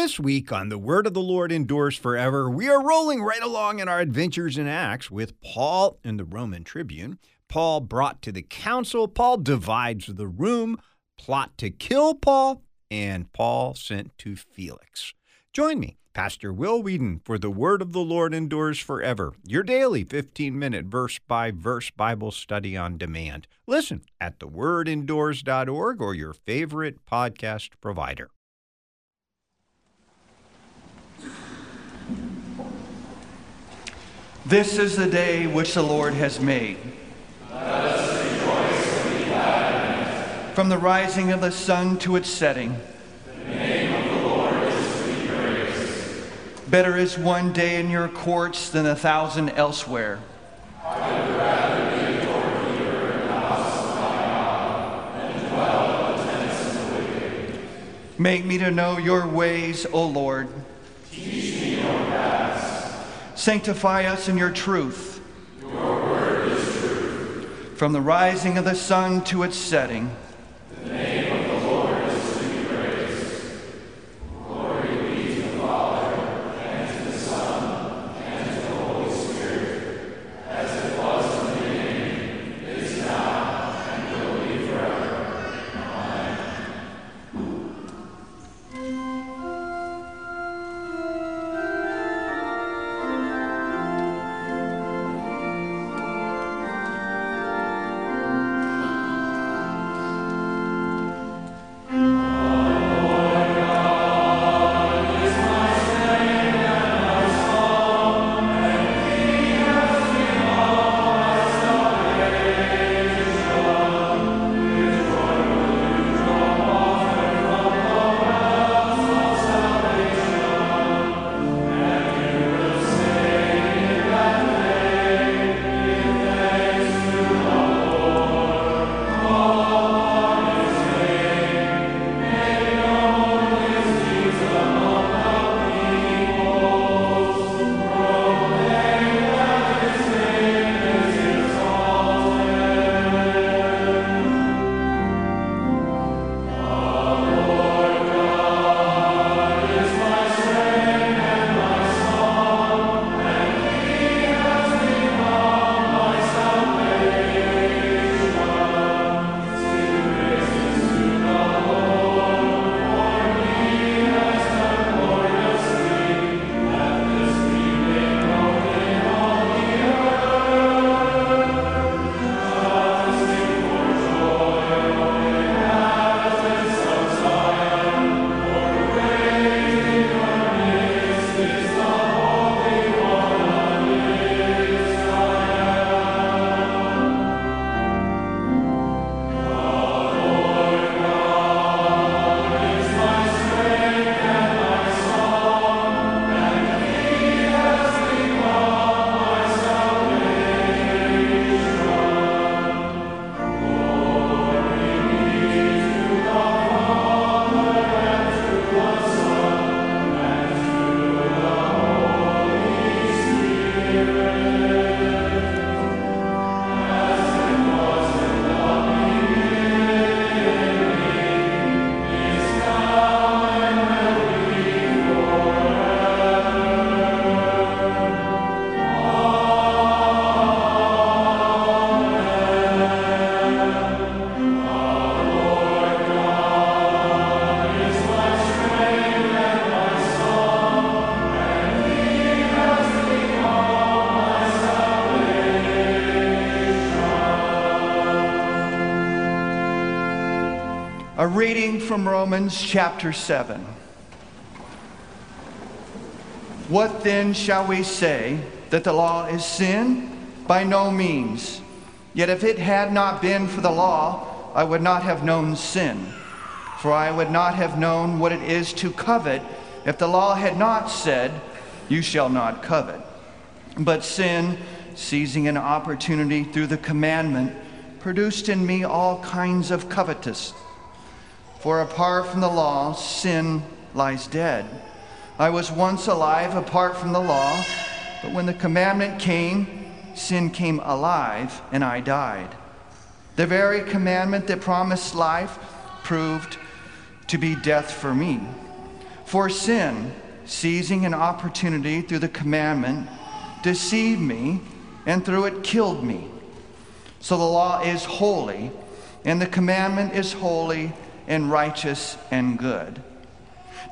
This week on The Word of the Lord Endures Forever, we are rolling right along in our adventures in Acts with Paul and the Roman Tribune. Paul brought to the council, Paul divides the room, plot to kill Paul, and Paul sent to Felix. Join me, Pastor Will Whedon, for The Word of the Lord Endures Forever, your daily 15-minute verse-by-verse Bible study on demand. Listen at thewordindoors.org or your favorite podcast provider. This is the day which the Lord has made. Let us rejoice and be glad in it. From the rising of the sun to its setting, the name of the Lord is to be praised. Better is one day in your courts than 1,000 elsewhere. I would rather be a doorkeeper in the house of my God than dwell in the tents of the wicked. Make me to know your ways, O Lord. Teach me your paths. Sanctify us in your truth. Your word is truth. From the rising of the sun to its setting, the name of the Lord is to be praised. Glory be to the Father, and to the Son, and to the Holy Spirit, as it was in the beginning, is now, and will be forever. Amen. A reading from Romans chapter 7. What then shall we say? That the law is sin? By no means. Yet if it had not been for the law, I would not have known sin. For I would not have known what it is to covet if the law had not said, you shall not covet. But sin, seizing an opportunity through the commandment, produced in me all kinds of covetousness. For apart from the law, sin lies dead. I was once alive apart from the law, but when the commandment came, sin came alive and I died. The very commandment that promised life proved to be death for me. For sin, seizing an opportunity through the commandment, deceived me, and through it killed me. So the law is holy, and the commandment is holy and righteous and good.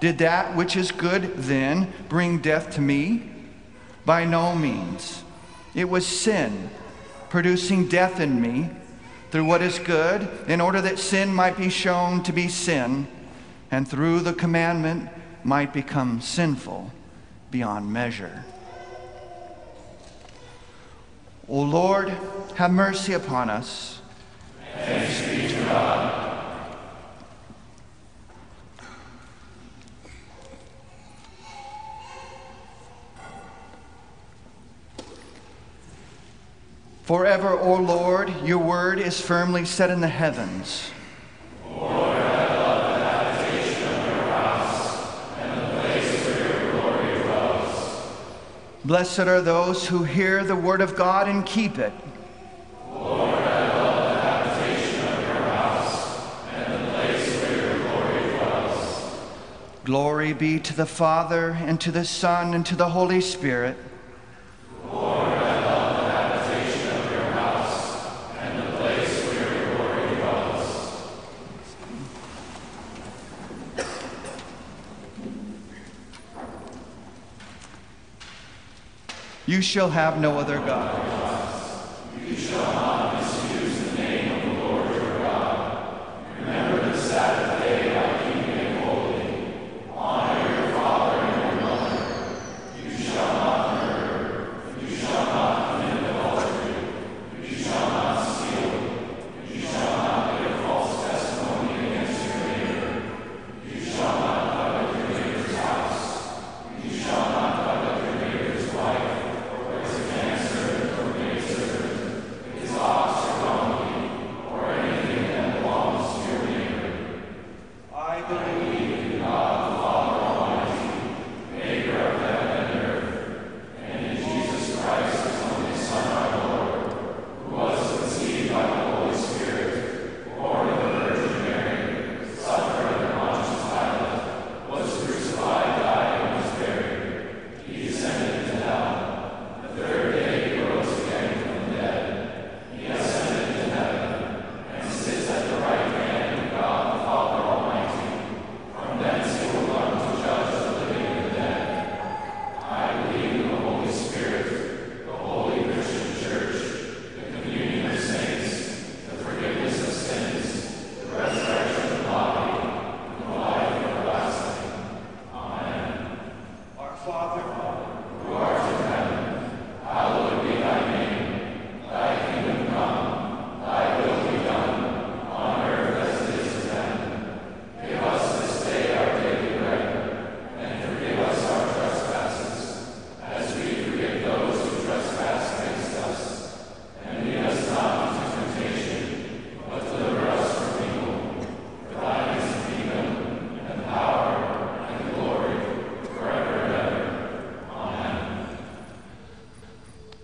Did that which is good then bring death to me? By no means. It was sin, producing death in me through what is good, in order that sin might be shown to be sin, and through the commandment might become sinful beyond measure. O Lord, have mercy upon us. Thanks be to God. Forever, O Lord, your word is firmly set in the heavens. Blessed are those who hear the word of God and keep it. Lord, I love the habitation of your house and the place where your glory dwells. Glory be to the Father, and to the Son, and to the Holy Spirit. Lord, I love the habitation of your house and the place where your glory dwells. You shall have no other God. You shall not misuse the name of the Lord your God. Remember the Sabbath day by keeping it holy. Honor your father and your mother. You shall not murder. You shall not commit adultery. You shall not steal. You shall not give false testimony against your neighbor. You shall not covet your neighbor's house. You shall not covet your neighbor's wife.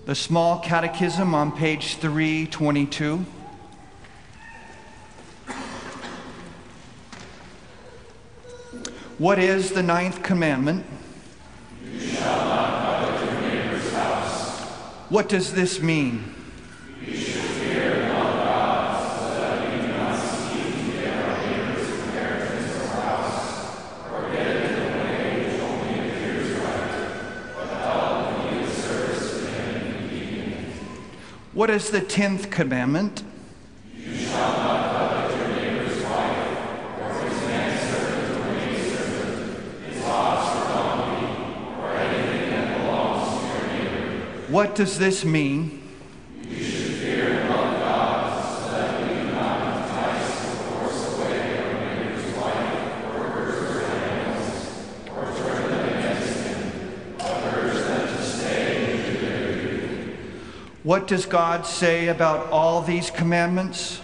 The Small Catechism on page 322. What is the ninth commandment? You shall not covet your neighbor's house. What does this mean? You should fear God, so that you do not seek to get our neighbor's inheritance or house, or get it in a way which only appears right, but help and give service to him. What is the 10th commandment? You shall not covet your neighbor's wife, or his manservant or maidservant, his ox or donkey, or anything that belongs to your neighbor. What does this mean? You should fear and love God, so that we do not entice or force away our neighbor's wife, or hers or animals, or turn them against him, but urge them to stay and do their duty. What does God say about all these commandments?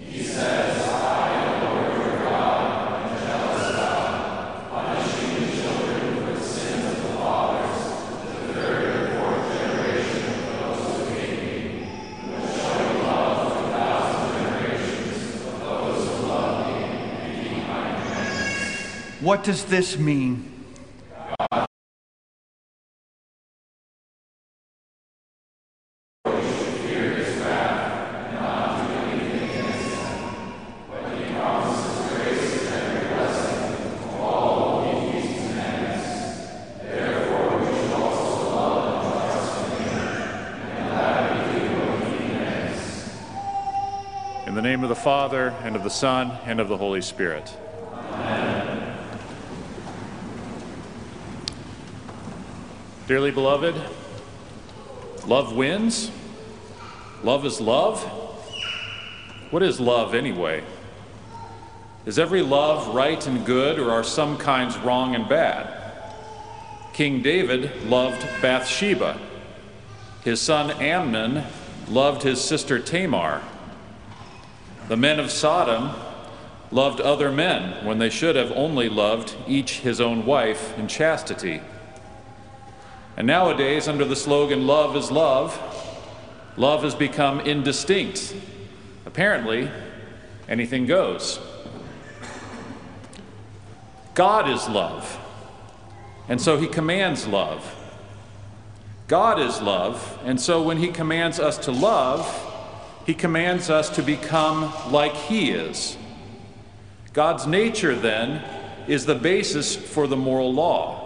He says, I, the Lord your God, am a jealous God, punishing the children for the sins of the fathers, to the third and fourth generation of those who hate me, but showing love for 1,000 generations of those who love me and keep my commandments. What does this mean? In the name of the Father, and of the Son, and of the Holy Spirit. Amen. Dearly beloved, love wins. Love is love. What is love anyway? Is every love right and good, or are some kinds wrong and bad? King David loved Bathsheba. His son Amnon loved his sister Tamar. The men of Sodom loved other men when they should have only loved each his own wife in chastity. And nowadays, under the slogan, love is love, love has become indistinct. Apparently, anything goes. God is love, and so he commands love. God is love, and so when he commands us to love, he commands us to become like he is. God's nature, then, is the basis for the moral law.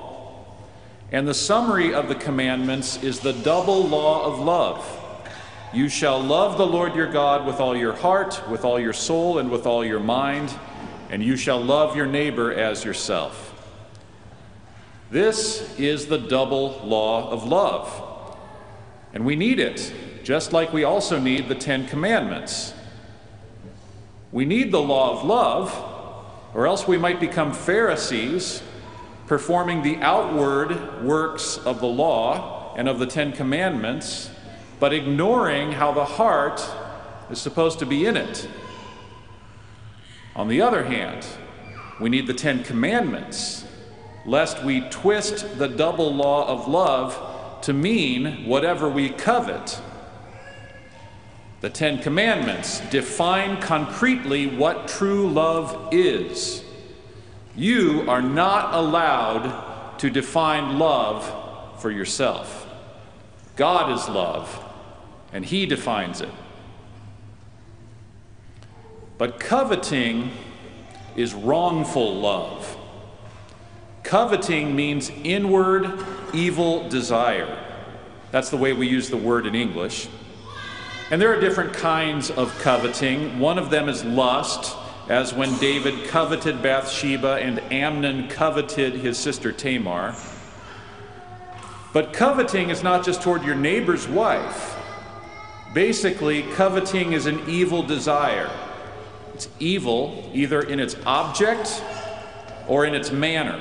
And the summary of the commandments is the double law of love. You shall love the Lord your God with all your heart, with all your soul, and with all your mind, and you shall love your neighbor as yourself. This is the double law of love, and we need it. Just like we also need the Ten Commandments. We need the law of love, or else we might become Pharisees, performing the outward works of the law and of the Ten Commandments, but ignoring how the heart is supposed to be in it. On the other hand, we need the Ten Commandments, lest we twist the double law of love to mean whatever we covet. The Ten Commandments define concretely what true love is. You are not allowed to define love for yourself. God is love, and he defines it. But coveting is wrongful love. Coveting means inward evil desire. That's the way we use the word in English. And there are different kinds of coveting. One of them is lust, as when David coveted Bathsheba and Amnon coveted his sister Tamar. But coveting is not just toward your neighbor's wife. Basically, coveting is an evil desire. It's evil either in its object or in its manner.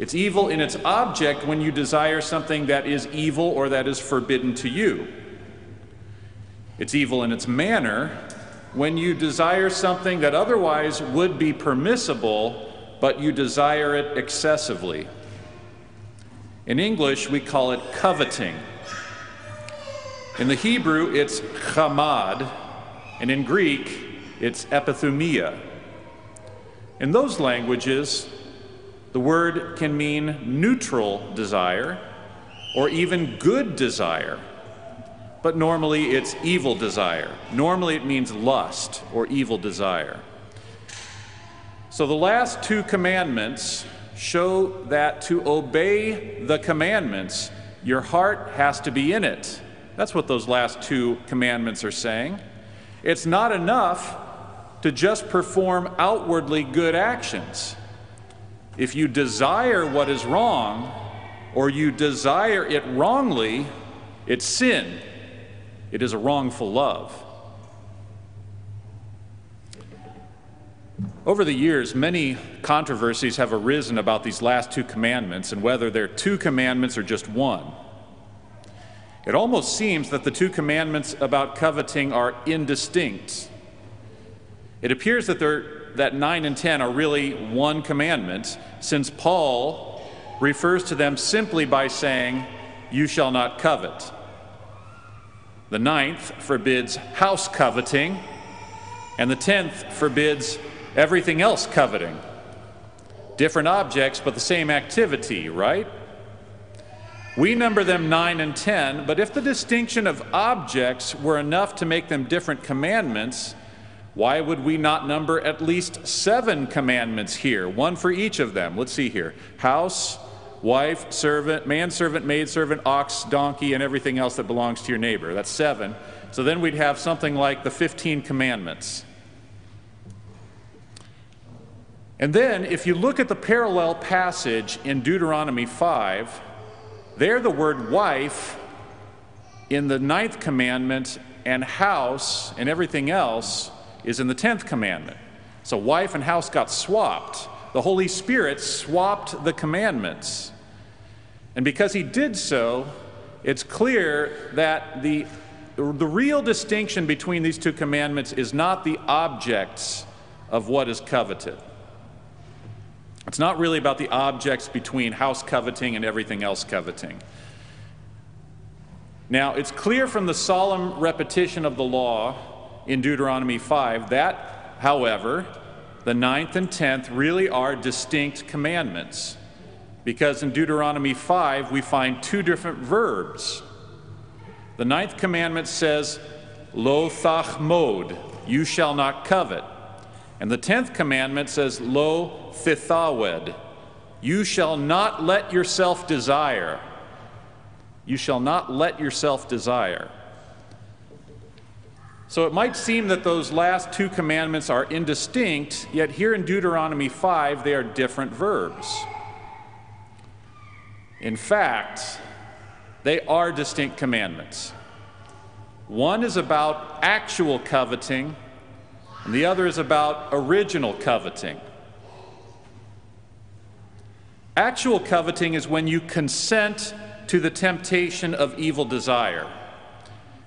It's evil in its object when you desire something that is evil or that is forbidden to you. It's evil in its manner when you desire something that otherwise would be permissible, but you desire it excessively. In English, we call it coveting. In the Hebrew, it's chamad, and in Greek, it's epithumia. In those languages, the word can mean neutral desire or even good desire. But normally it's evil desire. Normally it means lust or evil desire. So the last two commandments show that to obey the commandments, your heart has to be in it. That's what those last two commandments are saying. It's not enough to just perform outwardly good actions. If you desire what is wrong, or you desire it wrongly, it's sin. It is a wrongful love. Over the years, many controversies have arisen about these last two commandments and whether they're two commandments or just one. It almost seems that the two commandments about coveting are indistinct. It appears that 9 and 10 are really one commandment, since Paul refers to them simply by saying, "You shall not covet." The 9th forbids house coveting, and the 10th forbids everything else coveting. Different objects, but the same activity, right? We number them 9 and 10, but if the distinction of objects were enough to make them different commandments, why would we not number at least 7 commandments here, one for each of them? Let's see here. House, wife, servant, manservant, maidservant, ox, donkey, and everything else that belongs to your neighbor. That's 7. So then we'd have something like the 15 commandments. And then if you look at the parallel passage in Deuteronomy 5, there the word wife in the 9th commandment and house and everything else is in the 10th commandment. So wife and house got swapped. The Holy Spirit swapped the commandments. And because he did so, it's clear that the real distinction between these two commandments is not the objects of what is coveted. It's not really about the objects between house coveting and everything else coveting. Now, it's clear from the solemn repetition of the law in Deuteronomy 5 that, however, the 9th and 10th really are distinct commandments, because in Deuteronomy 5 we find 2 different verbs. The 9th commandment says, Lo tachmod, you shall not covet. And the 10th commandment says, Lo thithawed, you shall not let yourself desire. You shall not let yourself desire. So it might seem that those last 2 commandments are indistinct, yet here in Deuteronomy 5, they are different verbs. In fact, they are distinct commandments. One is about actual coveting, and the other is about original coveting. Actual coveting is when you consent to the temptation of evil desire.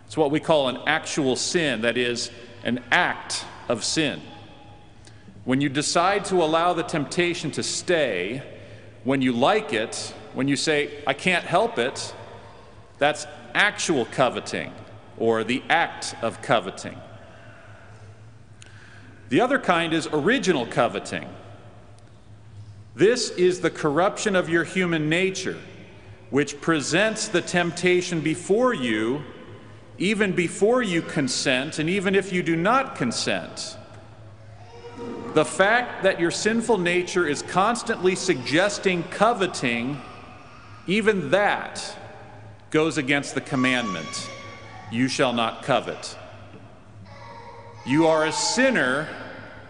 It's what we call an actual sin, that is, an act of sin. When you decide to allow the temptation to stay, when you like it, when you say, I can't help it, that's actual coveting, or the act of coveting. The other kind is original coveting. This is the corruption of your human nature, which presents the temptation before you even before you consent, and even if you do not consent. The fact that your sinful nature is constantly suggesting coveting, even that goes against the commandment, you shall not covet. You are a sinner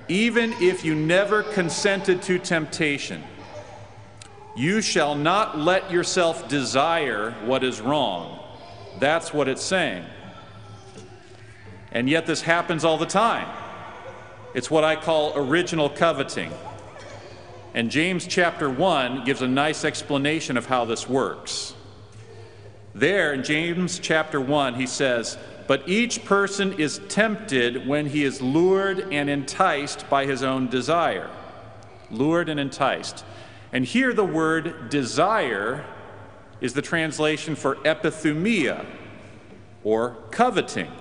even if you never consented to temptation. You shall not let yourself desire what is wrong. That's what it's saying. And yet this happens all the time. It's what I call original coveting. And James chapter 1 gives a nice explanation of how this works. There in James chapter 1 he says, "But each person is tempted when he is lured and enticed by his own desire." Lured and enticed. And here the word desire is the translation for epithumia, or coveting.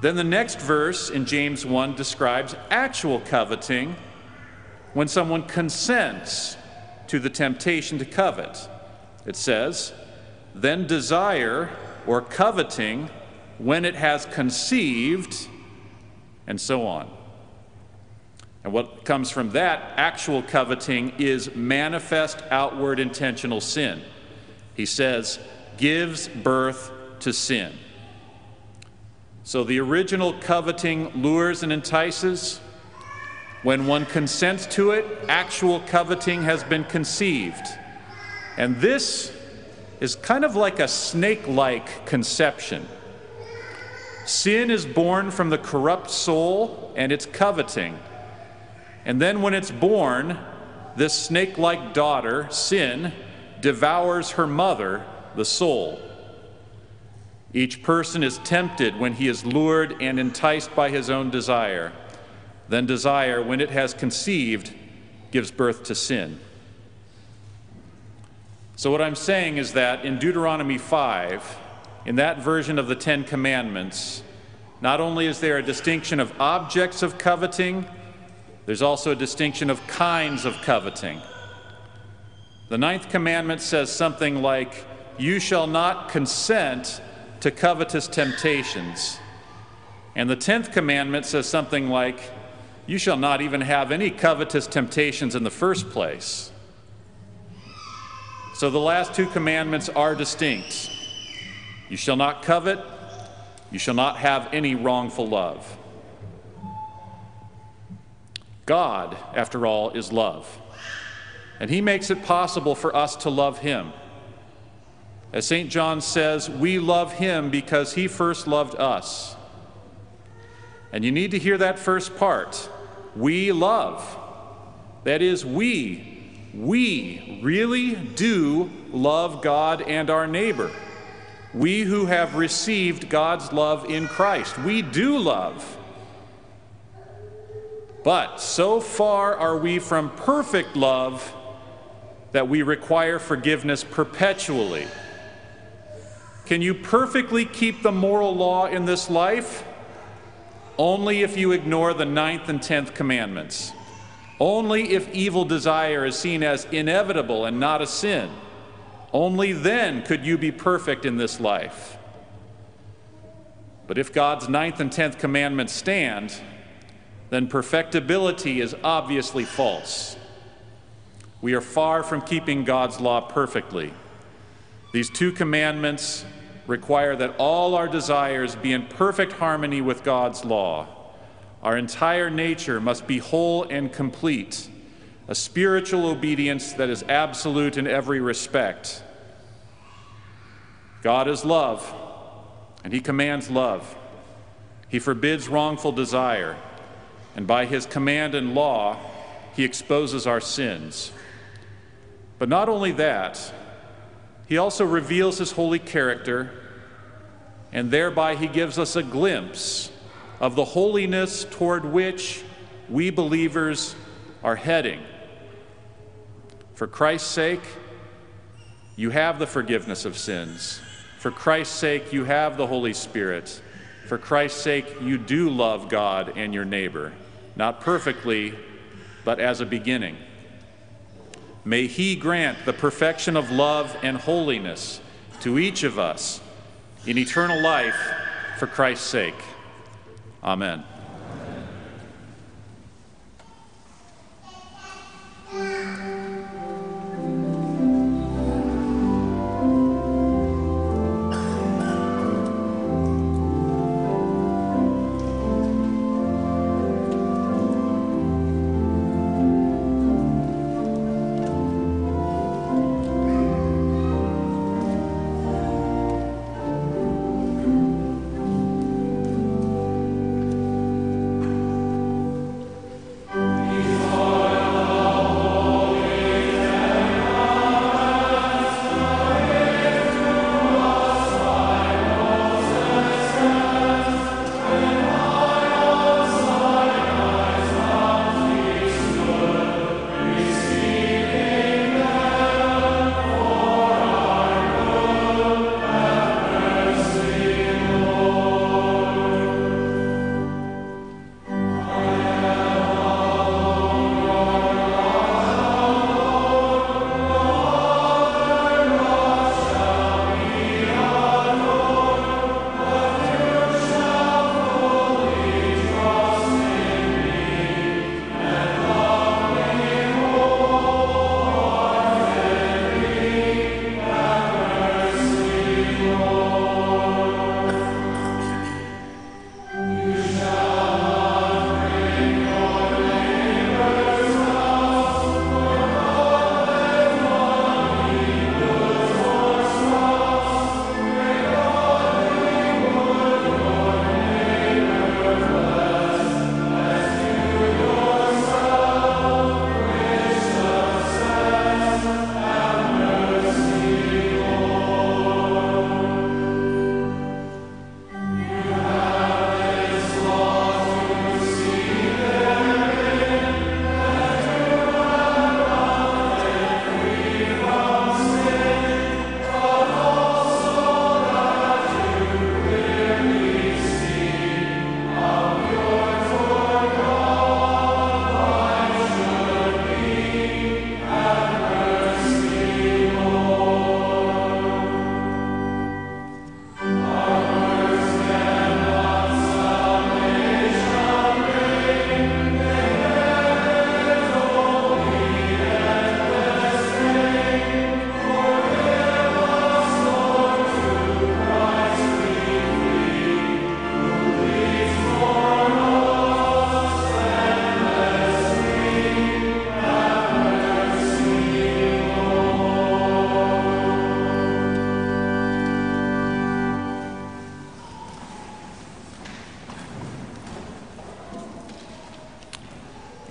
Then the next verse in James 1 describes actual coveting, when someone consents to the temptation to covet. It says, then desire, or coveting, when it has conceived, and so on. And what comes from that actual coveting is manifest outward intentional sin. He says, gives birth to sin. So the original coveting lures and entices. When one consents to it, actual coveting has been conceived. And this is kind of like a snake-like conception. Sin is born from the corrupt soul and its coveting. And then when it's born, this snake-like daughter, sin, devours her mother, the soul. Each person is tempted when he is lured and enticed by his own desire. Then desire, when it has conceived, gives birth to sin. So what I'm saying is that in Deuteronomy 5, in that version of the 10 Commandments, not only is there a distinction of objects of coveting, There's also a distinction of kinds of coveting. The ninth commandment says something like, "You shall not consent to covetous temptations." And the 10th commandment says something like, "You shall not even have any covetous temptations in the first place." So the last two commandments are distinct. You shall not covet, you shall not have any wrongful love. God, after all, is love, and he makes it possible for us to love him. As St. John says, we love him because he first loved us. And you need to hear that first part, we love. That is, we really do love God and our neighbor. We who have received God's love in Christ, we do love. But so far are we from perfect love that we require forgiveness perpetually. Can you perfectly keep the moral law in this life? Only if you ignore the 9th and 10th commandments. Only if evil desire is seen as inevitable and not a sin. Only then could you be perfect in this life. But if God's 9th and 10th commandments stand, then perfectibility is obviously false. We are far from keeping God's law perfectly. These two commandments require that all our desires be in perfect harmony with God's law. Our entire nature must be whole and complete, a spiritual obedience that is absolute in every respect. God is love, and he commands love. He forbids wrongful desire, and by his command and law, he exposes our sins. But not only that, he also reveals his holy character, and thereby he gives us a glimpse of the holiness toward which we believers are heading. For Christ's sake, you have the forgiveness of sins. For Christ's sake, you have the Holy Spirit. For Christ's sake, you do love God and your neighbor, not perfectly, but as a beginning. May he grant the perfection of love and holiness to each of us in eternal life for Christ's sake. Amen.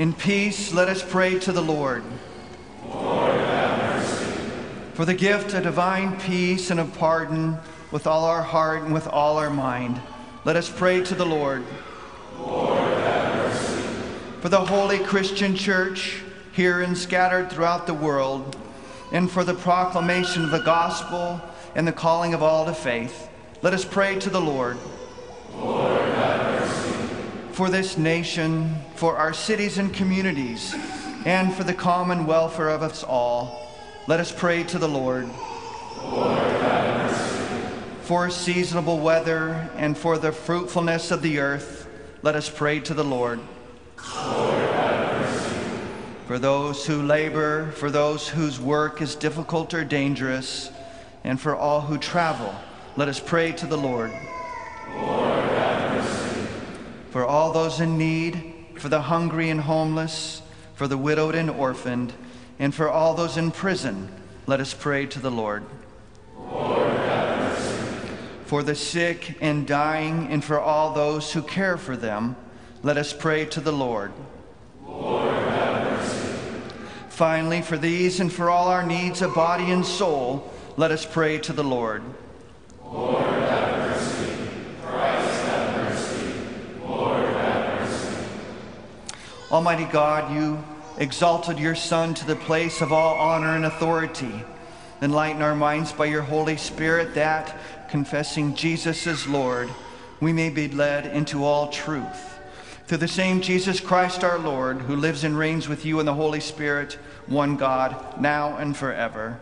In peace, let us pray to the Lord. Lord, have mercy. For the gift of divine peace and of pardon, with all our heart and with all our mind, let us pray to the Lord. Lord, have mercy. For the holy Christian Church, here and scattered throughout the world, and for the proclamation of the gospel and the calling of all to faith, let us pray to the Lord. Lord, have mercy. For this nation, for our cities and communities, and for the common welfare of us all, let us pray to the Lord. Lord, have mercy. For seasonable weather and for the fruitfulness of the earth, let us pray to the Lord. Lord, have mercy. For those who labor, for those whose work is difficult or dangerous, and for all who travel, let us pray to the Lord. Lord, have mercy. For all those in need, for the hungry and homeless, for the widowed and orphaned, and for all those in prison, let us pray to the Lord. Lord, have mercy. For the sick and dying, and for all those who care for them, let us pray to the Lord. Lord, have mercy. Finally, for these and for all our needs of body and soul, let us pray to the Lord. Lord, have mercy. Christ, have mercy. Lord, have mercy. Almighty God, you exalted your Son to the place of all honor and authority. Enlighten our minds by your Holy Spirit that, confessing Jesus as Lord, we may be led into all truth. Through the same Jesus Christ our Lord, who lives and reigns with you in the Holy Spirit, one God, now and forever.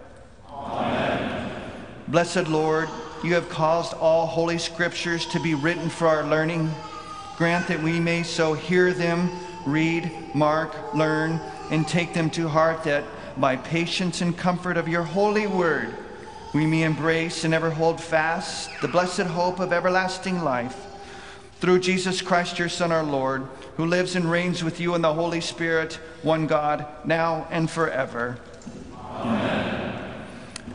Amen. Blessed Lord, you have caused all holy scriptures to be written for our learning. Grant that we may so hear them, read, mark, learn, and take them to heart, that by patience and comfort of your holy word, we may embrace and ever hold fast the blessed hope of everlasting life. Through Jesus Christ, your Son, our Lord, who lives and reigns with you in the Holy Spirit, one God, now and forever. Amen.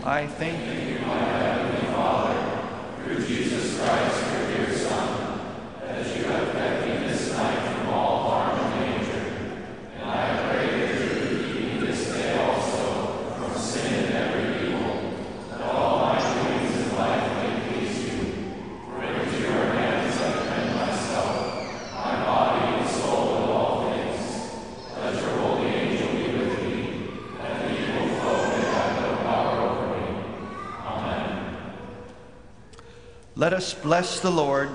I thank you, my Heavenly Father, through Jesus Christ, your dear Son, that you have kept me this night from all harm and danger. And I pray that you would keep me this day also from sin and every evil, that all my doings in life may please you. For into your hands I commend myself, my body and soul in all things. Let your holy angel be with me, that the evil foe may have no power over me. Amen. Let us bless the Lord.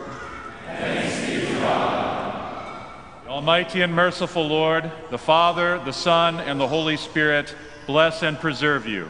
Thanks be to God. The Almighty and merciful Lord, the Father, the Son, and the Holy Spirit, bless and preserve you.